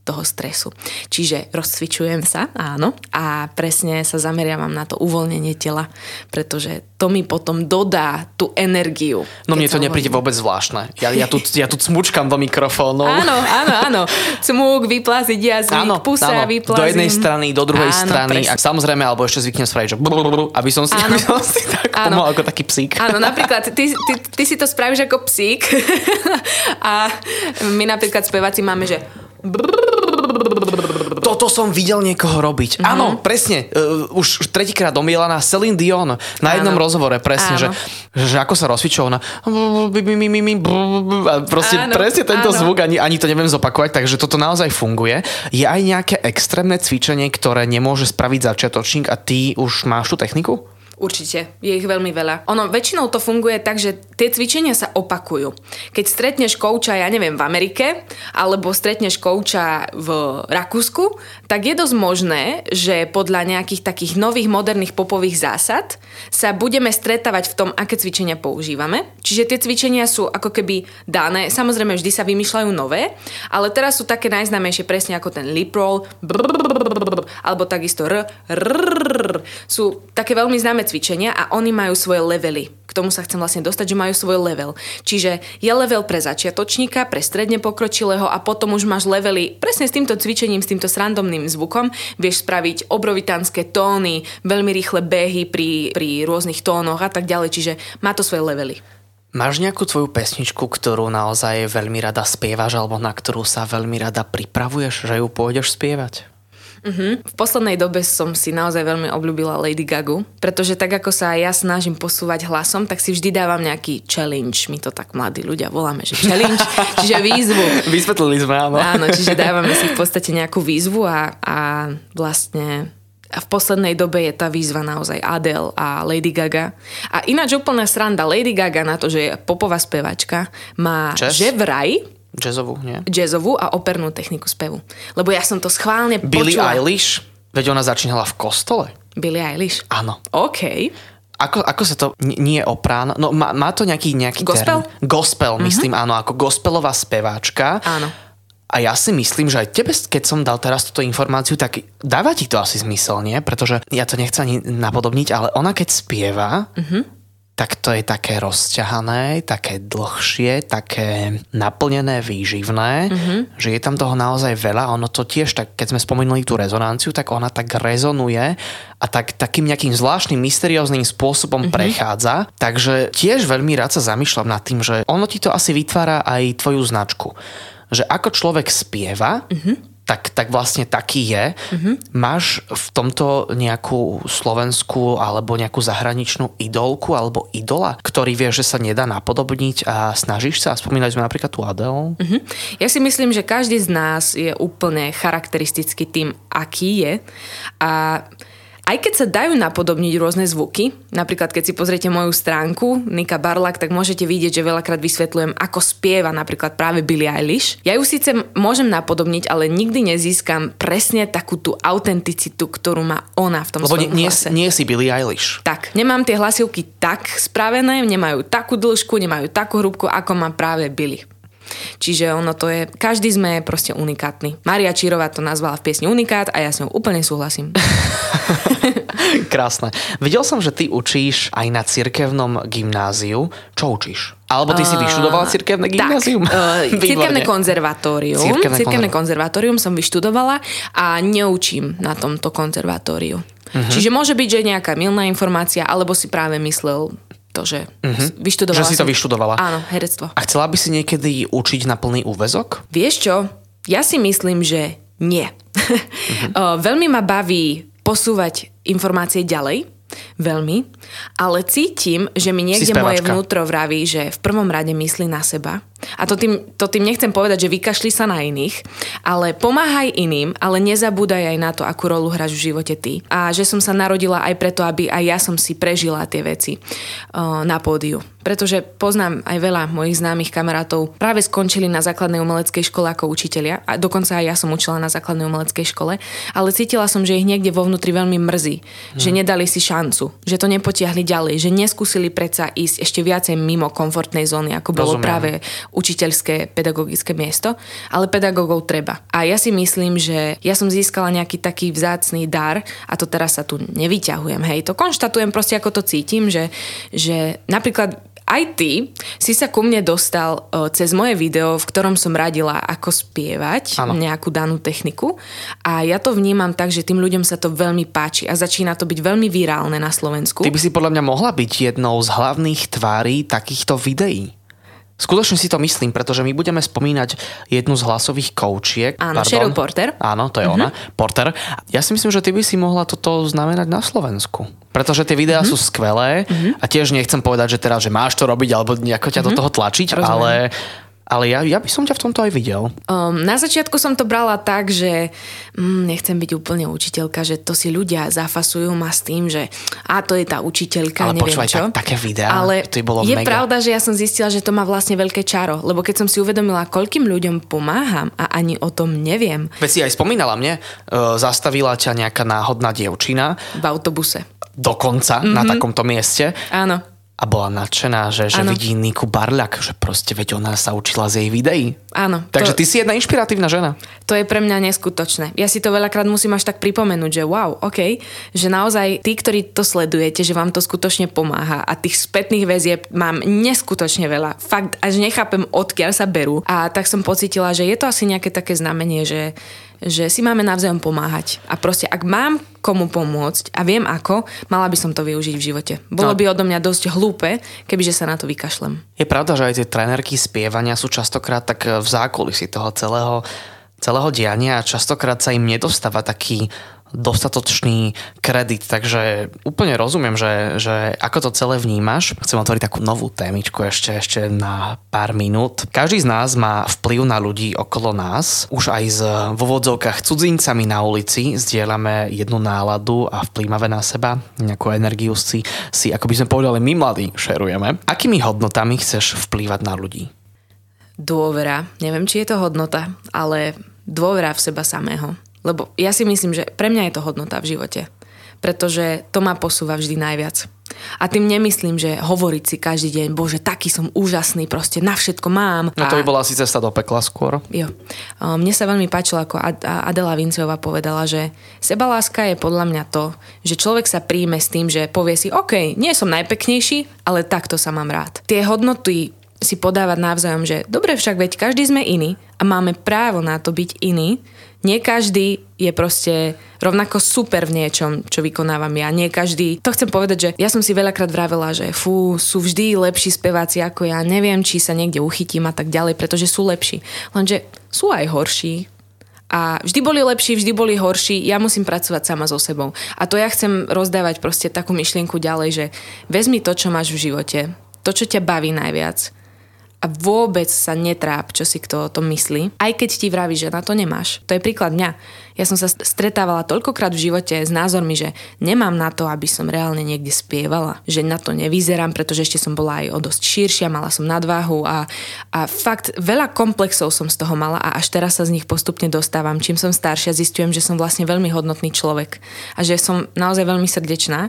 toho stresu. Čiže rozcvičujem sa, áno, a presne sa zameriavam na to uvoľnenie tela, pretože to mi potom dodá tú energiu. No mne to nepríde vôbec zvláštne. Ja, ja, tu, ja tu cmučkam do mikrofónov. Áno, áno, áno. Cmúk, vyplaziť jazyk, áno, pusa, áno. Vyplazím. Do jednej strany, do druhej áno, strany. Presne. A samozrejme, alebo ešte zvyknem spraviť, že brrr, aby som si, áno, aby si tak pomal ako taký psík. Áno, napríklad, ty, ty, ty si to spravíš ako psík a my napríklad speváci máme, že toto som videl niekoho robiť. Mm-hmm. Áno, presne. Uh, už tretíkrát omielaná Celine Dion na jednom áno. rozhovore, presne, že, že ako sa rozsvičoval na proste áno, presne tento áno. zvuk, ani, ani to neviem zopakovať, takže toto naozaj funguje. Je aj nejaké extrémne cvičenie, ktoré nemôže spraviť začiatočník a ty už máš tú techniku? Určite, je ich veľmi veľa. Ono, väčšinou to funguje tak, že tie cvičenia sa opakujú. Keď stretneš kouča, ja neviem, v Amerike, alebo stretneš kouča v Rakúsku, tak je dosť možné, že podľa nejakých takých nových, moderných popových zásad sa budeme stretávať v tom, aké cvičenia používame. Čiže tie cvičenia sú ako keby dané, samozrejme vždy sa vymýšľajú nové, ale teraz sú také najznámejšie presne ako ten lip roll, alebo takisto r, sú také veľmi známe cvičenia a oni majú svoje levely. K tomu sa chcem vlastne dostať, že majú svoj level. Čiže je level pre začiatočníka, pre stredne pokročilého a potom už máš levely presne s týmto cvičením, s týmto srandomným zvukom. Vieš spraviť obrovitanské tóny, veľmi rýchle behy pri, pri rôznych tónoch a tak ďalej. Čiže má to svoje levely. Máš nejakú tvoju pesničku, ktorú naozaj veľmi rada spievaš alebo na ktorú sa veľmi rada pripravuješ, že ju pôjdeš spievať? Uh-huh. V poslednej dobe som si naozaj veľmi obľúbila Lady Gagu, pretože tak ako sa ja snažím posúvať hlasom, tak si vždy dávam nejaký challenge. My to tak mladí ľudia voláme, že challenge, čiže výzvu. Vysvetlili sme, áno. Áno, čiže dávame si v podstate nejakú výzvu a, a vlastne v poslednej dobe je tá výzva naozaj Adele a Lady Gaga. A ináč úplná sranda, Lady Gaga na to, že je popová spevačka, má Čes? že vraj Jazzovú, nie? Jazzovú a opernú techniku spevu. Lebo ja som to schválne počula. Billie Eilish? Veď ona začínala v kostole. Billie Eilish? Áno. OK. Ako, ako sa to... Nie je oprána. No má, má to nejaký, nejaký Gospel? Term. Gospel, myslím, uh-huh. áno. Ako gospelová speváčka. Áno. A ja si myslím, že aj tebe, keď som dal teraz túto informáciu, tak dáva ti to asi zmysel, nie? Pretože ja to nechcem ani napodobniť, ale ona keď spieva... Uh-huh. tak to je také rozťahané, také dlhšie, také naplnené, výživné, mm-hmm. že je tam toho naozaj veľa. Ono to tiež, tak, keď sme spomenuli tú rezonanciu, tak ona tak rezonuje a tak, takým nejakým zvláštnym, mysterióznym spôsobom mm-hmm. prechádza. Takže tiež veľmi rád sa zamýšľam nad tým, že ono ti to asi vytvára aj tvoju značku. Že ako človek spieva... Mm-hmm. Tak, tak vlastne taký je. Mm-hmm. Máš v tomto nejakú slovenskú alebo nejakú zahraničnú idolku alebo idola, ktorý vie, že sa nedá napodobniť a snažíš sa? Spomínali sme napríklad tú Adele. Mm-hmm. Ja si myslím, že každý z nás je úplne charakteristický tým, aký je. A aj keď sa dajú napodobniť rôzne zvuky, napríklad keď si pozriete moju stránku Nika Barľak, tak môžete vidieť, že veľakrát vysvetľujem, ako spieva napríklad práve Billie Eilish. Ja ju síce môžem napodobniť, ale nikdy nezískam presne takú tú autenticitu, ktorú má ona v tom Lebo svojom nie, hlase. Lebo nie si Billie Eilish. Tak, nemám tie hlasivky tak spravené, nemajú takú dĺžku, nemajú takú hrúbku, ako má práve Billie. Čiže ono to je, každý sme proste unikátny. Maria Čírová to nazvala v piesni Unikát a ja s ňou úplne súhlasím. Krásne. Videl som, že ty učíš aj na cirkevnom gymnáziu. Čo učíš? Alebo ty si vyštudovala cirkevné gymnázium? Tak, cirkevné konzervatórium. Cirkevné konzervatórium som vyštudovala a neučím na tomto konzervatóriu. Uh-huh. Čiže môže byť, že nejaká milná informácia, alebo si práve myslel... To, že, uh-huh. vyštudovala že si to som... vyštudovala. Áno, herectvo. A chcela by si niekedy učiť na plný úväzok? Vieš čo? Ja si myslím, že nie. Uh-huh. Veľmi ma baví posúvať informácie ďalej. Veľmi. Ale cítim, že mi niekde moje vnútro vraví, že v prvom rade myslí na seba. A to tým, to tým nechcem povedať, že vykašli sa na iných, ale pomáhaj iným, ale nezabúdaj aj na to, akú rolu hráš v živote ty. A že som sa narodila aj preto, aby aj ja som si prežila tie veci uh, na pódiu. Pretože poznám aj veľa mojich známych kamarátov, práve skončili na základnej umeleckej škole ako učitelia a dokonca aj ja som učila na základnej umeleckej škole, ale cítila som, že ich niekde vo vnútri veľmi mrzí, hmm. že nedali si šancu, že to nepotiahli ďalej, že neskúsili predsa ísť ešte viacej mimo komfortnej zóny, ako bolo Rozumiem. Práve učiteľské pedagogické miesto, ale pedagógov treba. A ja si myslím, že ja som získala nejaký taký vzácny dar a to teraz sa tu nevyťahujem, hej, to konštatujem proste, ako to cítim, že, že napríklad aj ty si sa ku mne dostal uh, cez moje video, v ktorom som radila, ako spievať Áno. nejakú danú techniku. A ja to vnímam tak, že tým ľuďom sa to veľmi páči a začína to byť veľmi virálne na Slovensku. Ty by si podľa mňa mohla byť jednou z hlavných tvári takýchto videí. Skutočne si to myslím, pretože my budeme spomínať jednu z hlasových koučiek. Áno, pardon. Cheryl Porter. Áno, to je uh-huh. ona, Porter. Ja si myslím, že ty by si mohla toto znamenať na Slovensku. Pretože tie videá uh-huh. sú skvelé uh-huh. a tiež nechcem povedať, že teraz, že máš to robiť alebo nejako ťa uh-huh. do toho tlačiť, Rozumiem. ale... Ale ja, ja by som ťa v tomto aj videl. Um, na začiatku som to brala tak, že mm, nechcem byť úplne učiteľka, že to si ľudia zafasujú ma s tým, že a to je tá učiteľka, ale neviem počúvaj, čo. Ale tak, také videá, ale to je bolo mega. Ale je pravda, že ja som zistila, že to má vlastne veľké čaro, lebo keď som si uvedomila, koľkým ľuďom pomáham a ani o tom neviem. Veď si aj spomínala mne, uh, zastavila ťa nejaká náhodná dievčina. V autobuse. Dokonca, mm-hmm. na takomto mieste. Áno. A bola nadšená, že, že vidí Niku Barľak, že proste veď ona sa učila z jej videí. Áno. Takže to, ty si jedna inšpiratívna žena. To je pre mňa neskutočné. Ja si to veľakrát musím až tak pripomenúť, že wow, okej, okay, že naozaj tí, ktorí to sledujete, že vám to skutočne pomáha a tých spätných väzieb mám neskutočne veľa. Fakt, až nechápem, odkiaľ sa berú. A tak som pocítila, že je to asi nejaké také znamenie, že že si máme navzájom pomáhať. A proste, ak mám komu pomôcť a viem ako, mala by som to využiť v živote. Bolo no. by odo mňa dosť hlúpe, kebyže sa na to vykašlem. Je pravda, že aj tie trénerky spievania sú častokrát tak v zákulisí toho celého, celého diania a častokrát sa im nedostáva taký dostatočný kredit, takže úplne rozumiem, že, že ako to celé vnímaš. Chcem otvoriť takú novú témičku ešte, ešte na pár minút. Každý z nás má vplyv na ľudí okolo nás. Už aj z, vo vodzovkách cudzincami na ulici zdieľame jednu náladu a vplývame na seba. Nejakú energiu si, si ako by sme povedali, my mladí šerujeme. Akými hodnotami chceš vplývať na ľudí? Dôvera. Neviem, či je to hodnota, ale dôvera v seba samého. Lebo ja si myslím, že pre mňa je to hodnota v živote. Pretože to ma posúva vždy najviac. A tým nemyslím, že hovoriť si každý deň, bože, taký som úžasný, proste na všetko mám. No to by bola asi cesta do pekla skôr. Jo. Mne sa veľmi páčilo, ako Adela Vinciová povedala, že sebaláska je podľa mňa to, že človek sa príjme s tým, že povie si, OK, nie som najpeknejší, ale takto sa mám rád. Tie hodnoty si podávať navzájom, že dobre, však veď každý sme iný a máme právo na to byť iný. Nie každý je proste rovnako super v niečom, čo vykonávam ja. Nie každý. To chcem povedať, že ja som si veľakrát vravela, že fú, sú vždy lepší speváci ako ja. Neviem, či sa niekde uchytím a tak ďalej, pretože sú lepší. Lenže sú aj horší. A vždy boli lepší, vždy boli horší. Ja musím pracovať sama so sebou. A to ja chcem rozdávať proste takú myšlienku ďalej, že vezmi to, čo máš v živote. To, čo ťa baví najviac. A vôbec sa netráp, čo si kto o tom myslí. Aj keď ti vraví, že na to nemáš. To je príklad mňa. Ja som sa stretávala toľkokrát v živote s názormi, že nemám na to, aby som reálne niekde spievala. Že na to nevyzerám, pretože ešte som bola aj o dosť širšia, mala som nadváhu a, a fakt veľa komplexov som z toho mala a až teraz sa z nich postupne dostávam. Čím som staršia, zistujem, že som vlastne veľmi hodnotný človek a že som naozaj veľmi srdečná.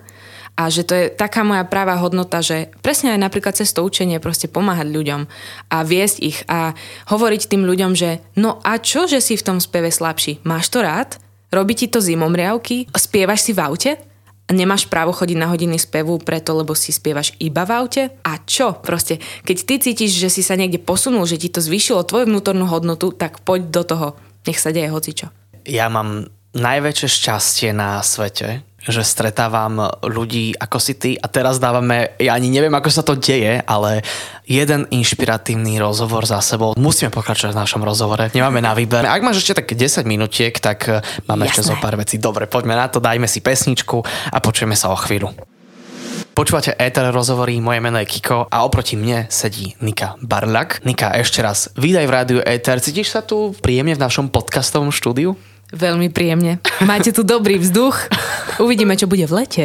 A že to je taká moja práva hodnota, že presne aj napríklad cez to učenie proste pomáhať ľuďom a viesť ich a hovoriť tým ľuďom, že no a čo, že si v tom speve slabší? Máš to rád? Robí ti to zimomriavky? Spievaš si v aute? Nemáš právo chodiť na hodiny spevu preto, lebo si spievaš iba v aute? A čo? Proste, keď ty cítiš, že si sa niekde posunul, že ti to zvýšilo tvoju vnútornú hodnotu, tak poď do toho. Nech sa deje hocičo. Ja mám najväčšie šťastie na svete, že stretávam ľudí ako si ty a teraz dávame, ja ani neviem, ako sa to deje, ale jeden inšpiratívny rozhovor za sebou. Musíme pokračovať v našom rozhovore. Nemáme na výber. Ak máš ešte tak desať minutiek, tak máme Jasné. ešte zo pár vecí. Dobre, poďme na to, dajme si pesničku a počujeme sa o chvíľu. Počúvate Éter rozhovory, moje meno je Kiko a oproti mne sedí Nika Barľak. Nika, ešte raz, vítaj v Rádiu Éter. Cítiš sa tu príjemne v našom podcastovom štúdiu? Veľmi príjemne. Máte tu dobrý vzduch. Uvidíme, čo bude v lete.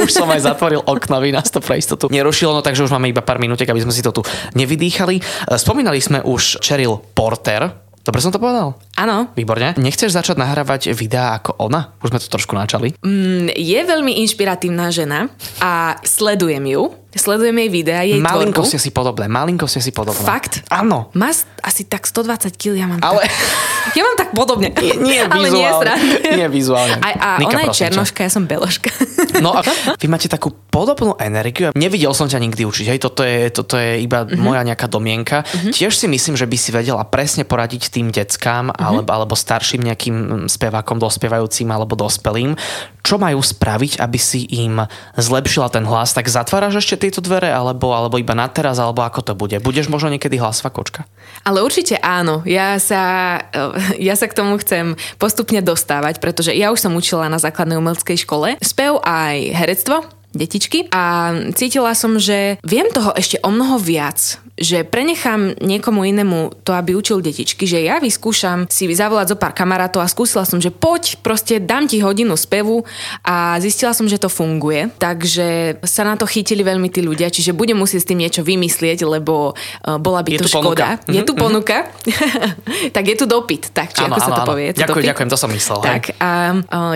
Už som aj zatvoril okna, vy nás to pre istotu nerušilo, no takže už máme iba pár minútek, aby sme si to tu nevydýchali. Spomínali sme už Cheryl Porter. Dobre som to povedal? Áno. Výborne. Nechceš začať nahrávať videá ako ona? Už sme to trošku načali. Mm, je veľmi inšpiratívna žena a sledujem ju. Sledujem jej videa, jej malinko tvorbu. Malinko ste si podobné, malinko ste si podobné. Fakt? Áno. Má asi tak stodvadsať kilogramov, ja mám ale... tak... Ja mám tak podobne. Nie, nie ale vizuálne. Nie vizuálne. A, a Nika, ona je černoška, ja som beloška. No a vy máte takú podobnú energiu. Nevidel som ťa nikdy učiť, hej, toto je, toto je iba uh-huh. moja nejaká domienka. Uh-huh. Tiež si myslím, že by si vedela presne poradiť tým deckám, uh-huh. alebo, alebo starším nejakým spevákom, dospievajúcim alebo dospelým. Čo majú spraviť, aby si im zlepšila ten hlas? Tak zatváraš ešte tieto dvere, alebo, alebo iba na teraz, alebo ako to bude? Budeš možno niekedy hlasová kočka? Ale určite áno. Ja sa, ja sa k tomu chcem postupne dostávať, pretože ja už som učila na základnej umeleckej škole spev aj herectvo, detičky, a cítila som, že viem toho ešte o mnoho viac, že prenechám niekomu inému to, aby učil detičky, že ja vyskúšam si zavolať zo pár kamarátov a skúsila som, že poď, proste dám ti hodinu spevu a zistila som, že to funguje, takže sa na to chytili veľmi tí ľudia, čiže budem musieť s tým niečo vymyslieť, lebo bola by je to škoda. Ponuka. Je tu ponuka. Tak je tu dopyt, tak či ano, ako ano, sa to ano. Povie. Ďakujem, dopyt? Ďakujem, to som myslel. Tak, a,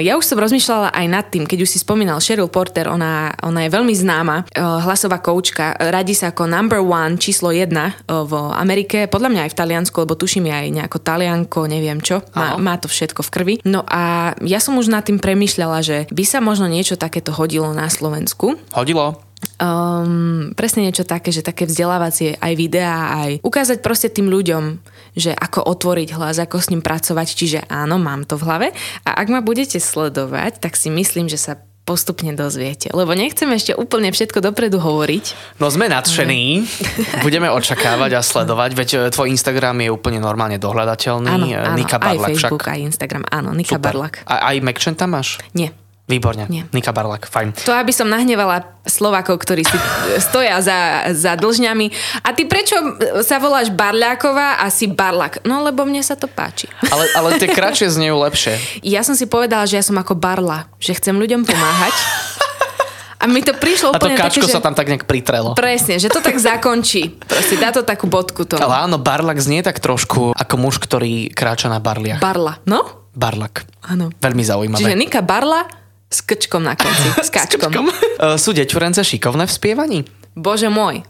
ja už som rozmýšľala aj nad tým, keď už si spomínal Cheryl Porter, ona Ona je veľmi známa, hlasová koučka, radí sa ako number one, číslo jedna v Amerike, podľa mňa aj v Taliansku, lebo tuším aj nejako Talianko, neviem čo, má, má to všetko v krvi. No a ja som už nad tým premýšľala, že by sa možno niečo takéto hodilo na Slovensku. Hodilo? Um, presne niečo také, že také vzdelávacie aj videá, aj ukázať proste tým ľuďom, že ako otvoriť hlas, ako s ním pracovať, čiže áno, mám to v hlave a ak ma budete sledovať, tak si myslím, že sa postupne dozviete, lebo nechcem ešte úplne všetko dopredu hovoriť. No sme nadšení, budeme očakávať a sledovať, veď tvoj Instagram je úplne normálne dohľadateľný. Áno, áno, Nika Barľak, aj Facebook, však. Aj Instagram, áno, Nika Super. Barľak. A aj Mekčen tam máš? Nie. Výborne, nie. Nika Barľak, fajn. To, aby som nahnevala Slovákov, ktorí si stoja za, za dlžňami. A ty prečo sa voláš Barľáková a si Barľak? No, lebo mne sa to páči. Ale, ale tie kratšie znejú lepšie. Ja som si povedala, že ja som ako Barla, že chcem ľuďom pomáhať. A mi to prišlo úplne také, že... A to kačko sa tam tak nejak pritrelo. Presne, že to tak zakončí. Proste dá to takú bodku tomu. Ale áno, Barľak znie tak trošku ako muž, ktorý kráča na barliach. Barla, no? Barľak. Áno. Veľmi zaujímavé. Čiže Nika Barla s krčkom na konci. S kačkom. Sú deťurence šikovné v spievaní? Bože môj.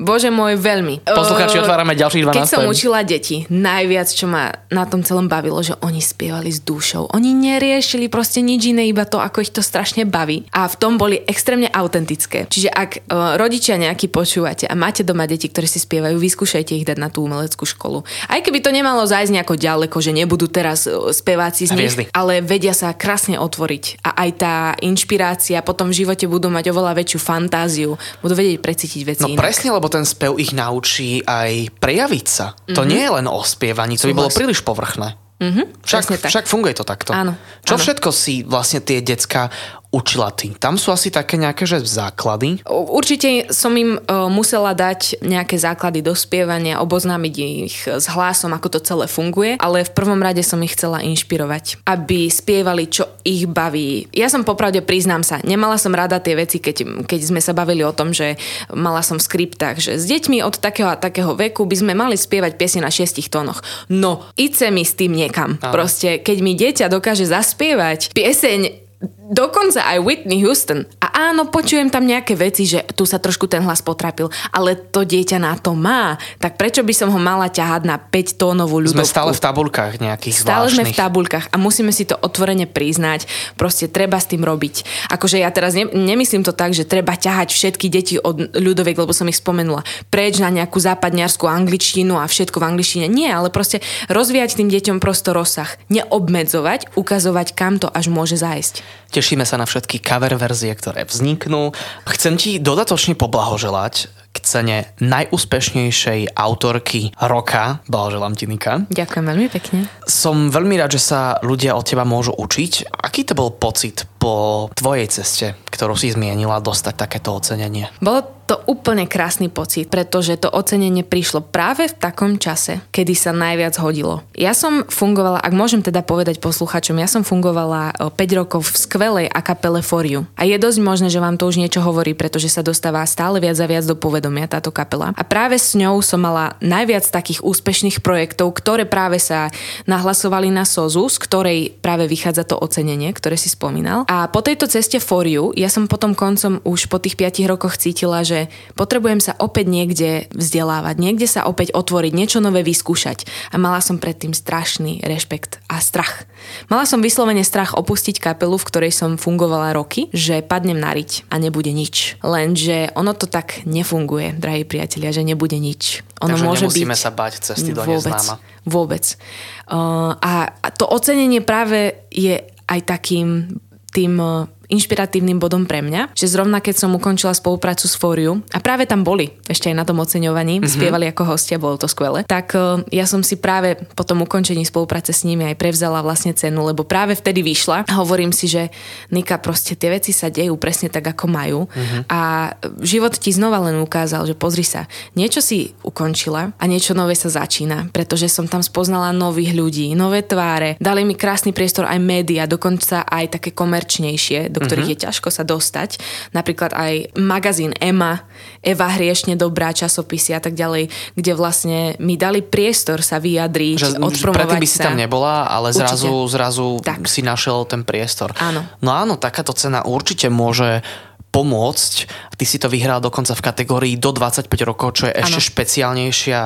Bože môj, veľmi. Poslucháči, otvárame ďalších dvanásť. Keď som učila deti, najviac, čo ma na tom celom bavilo, že oni spievali s dušou. Oni neriešili proste nič iné, iba to, ako ich to strašne baví. A v tom boli extrémne autentické. Čiže ak rodičia nejaký počúvate a máte doma deti, ktoré si spievajú, vyskúšajte ich dať na tú umeleckú školu. Aj keby to nemalo zájsť nejako ďaleko, že nebudú teraz speváci z nich, ale vedia sa krásne otvoriť. A aj tá inšpirácia, potom v živote budú mať oveľa väčšiu fantáziu, budú vedieť precítiť veci. No, lebo ten spev ich naučí aj prejaviť sa. Mm-hmm. To nie je len o spievaní, to by bolo príliš povrchné. Mm-hmm. Však, však funguje to takto. Áno. Čo áno. Všetko si vlastne tie decká učila ty? Tam sú asi také nejaké, že základy? Určite som im uh, musela dať nejaké základy do spievania, oboznámiť ich s hlasom, ako to celé funguje, ale v prvom rade som ich chcela inšpirovať, aby spievali, čo ich baví. Ja som popravde, priznám sa, nemala som rada tie veci, keď, keď sme sa bavili o tom, že mala som v skriptách, že s deťmi od takého a takého veku by sme mali spievať piesne na šiestich tónoch. No, idce mi s tým niekam. Aha. Proste, keď mi dieťa dokáže zaspievať pieseň dokonca aj Whitney Houston. A áno, počujem tam nejaké veci, že tu sa trošku ten hlas potrápil, ale to dieťa na to má. Tak prečo by som ho mala ťahať na päť tónovú ľudovku? Sme stále v tabuľkách nejakých stále zvláštnych. Stále sme v tabuľkách a musíme si to otvorene priznať. Proste treba s tým robiť. Akože ja teraz ne- nemyslím to tak, že treba ťahať všetky deti od ľudoviek, lebo som ich spomenula. Preč na nejakú západňarskú angličtinu a všetko v angličtine. Nie, ale proste rozvíjať tým deťom prosto rozsah. Neobmedzovať, ukazovať, kam to až môže zájsť. Tešíme sa na všetky cover verzie, ktoré vzniknú. Chcem ti dodatočne poblahoželať k cene najúspešnejšej autorky roka. Blahoželám ti, Nika. Ďakujem veľmi pekne. Som veľmi rád, že sa ľudia od teba môžu učiť. Aký to bol pocit po tvojej ceste, ktorú si zmienila, dostať takéto ocenenie? Bolo to úplne krásny pocit, pretože to ocenenie prišlo práve v takom čase, kedy sa najviac hodilo. Ja som fungovala, ak môžem teda povedať posluchačom, ja som fungovala päť rokov v skvelej a kapele For You. A je dosť možné, že vám to už niečo hovorí, pretože sa dostáva stále viac a viac do povedomia táto kapela. A práve s ňou som mala najviac takých úspešných projektov, ktoré práve sa nahlasovali na Sozus, z ktorej práve vychádza to ocenenie, ktoré si spomínal. A po tejto ceste For You, ja som potom koncom už po tých piatich rokoch cítila, že potrebujem sa opäť niekde vzdelávať, niekde sa opäť otvoriť, niečo nové vyskúšať. A mala som predtým strašný rešpekt a strach. Mala som vyslovene strach opustiť kapelu, v ktorej som fungovala roky, že padnem na riť a nebude nič. Lenže ono to tak nefunguje, drahí priatelia, že nebude nič. Ono Takže môže nemusíme byť sa báť cesty do neznáma. Vôbec. Uh, a to ocenenie práve je aj takým tým uh, inšpiratívnym bodom pre mňa, že zrovna keď som ukončila spoluprácu s For You, a práve tam boli ešte aj na tom oceňovaní, mm-hmm. spievali ako hostia, bolo to skvelé, tak uh, ja som si práve po tom ukončení spolupráce s nimi aj prevzala vlastne cenu, lebo práve vtedy vyšla a hovorím si, že Nika, proste tie veci sa dejú presne tak, ako majú, mm-hmm. a život ti znova len ukázal, že pozri sa, niečo si ukončila a niečo nové sa začína, pretože som tam spoznala nových ľudí, nové tváre, dali mi krásny priestor aj médiá, dokonca aj také komerčnejšie, do ktorých je ťažko sa dostať. Napríklad aj magazín Emma, Eva hriešne dobrá, časopisy a tak ďalej, kde vlastne mi dali priestor sa vyjadriť, že, odpromovať sa. Predtým by si tam nebola, ale určite. zrazu, zrazu si našiel ten priestor. Áno. No áno, takáto cena určite môže pomôcť. Ty si to vyhrala dokonca v kategórii do dvadsaťpäť rokov, čo je ešte ano. Špeciálnejšia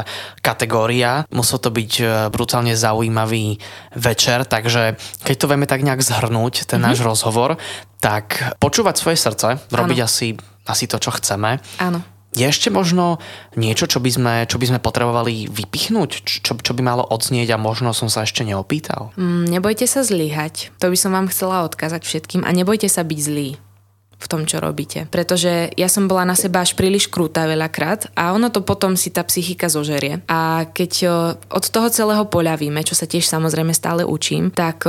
kategória. Musel to byť brutálne zaujímavý večer, takže keď to vieme tak nejak zhrnúť, ten mm-hmm. náš rozhovor, tak počúvať svoje srdce, robiť asi, asi to, čo chceme. Áno. Je ešte možno niečo, čo by sme, čo by sme potrebovali vypichnúť? Čo, čo by malo odznieť a možno som sa ešte neopýtal? Mm, nebojte sa zlyhať. To by som vám chcela odkázať všetkým. A nebojte sa byť zlí v tom, čo robíte. Pretože ja som bola na seba až príliš krúta veľakrát a ono to potom si tá psychika zožerie. A keď od toho celého poľavíme, čo sa tiež samozrejme stále učím, tak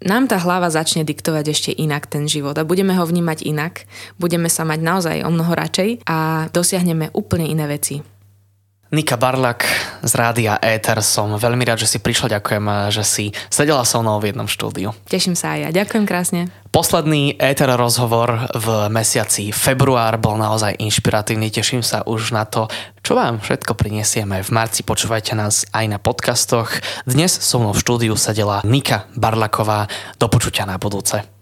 nám tá hlava začne diktovať ešte inak ten život a budeme ho vnímať inak. Budeme sa mať naozaj o mnoho radšej a dosiahneme úplne iné veci. Nika Barľak z Rádia Éter, som veľmi rád, že si prišla, ďakujem, že si sedela so mnou v jednom štúdiu. Teším sa aj ja, ďakujem krásne. Posledný Éter rozhovor v mesiaci február bol naozaj inšpiratívny, teším sa už na to, čo vám všetko prinesieme v marci, počúvajte nás aj na podcastoch. Dnes so mnou v štúdiu sedela Nika Barľaková, do počutia na budúce.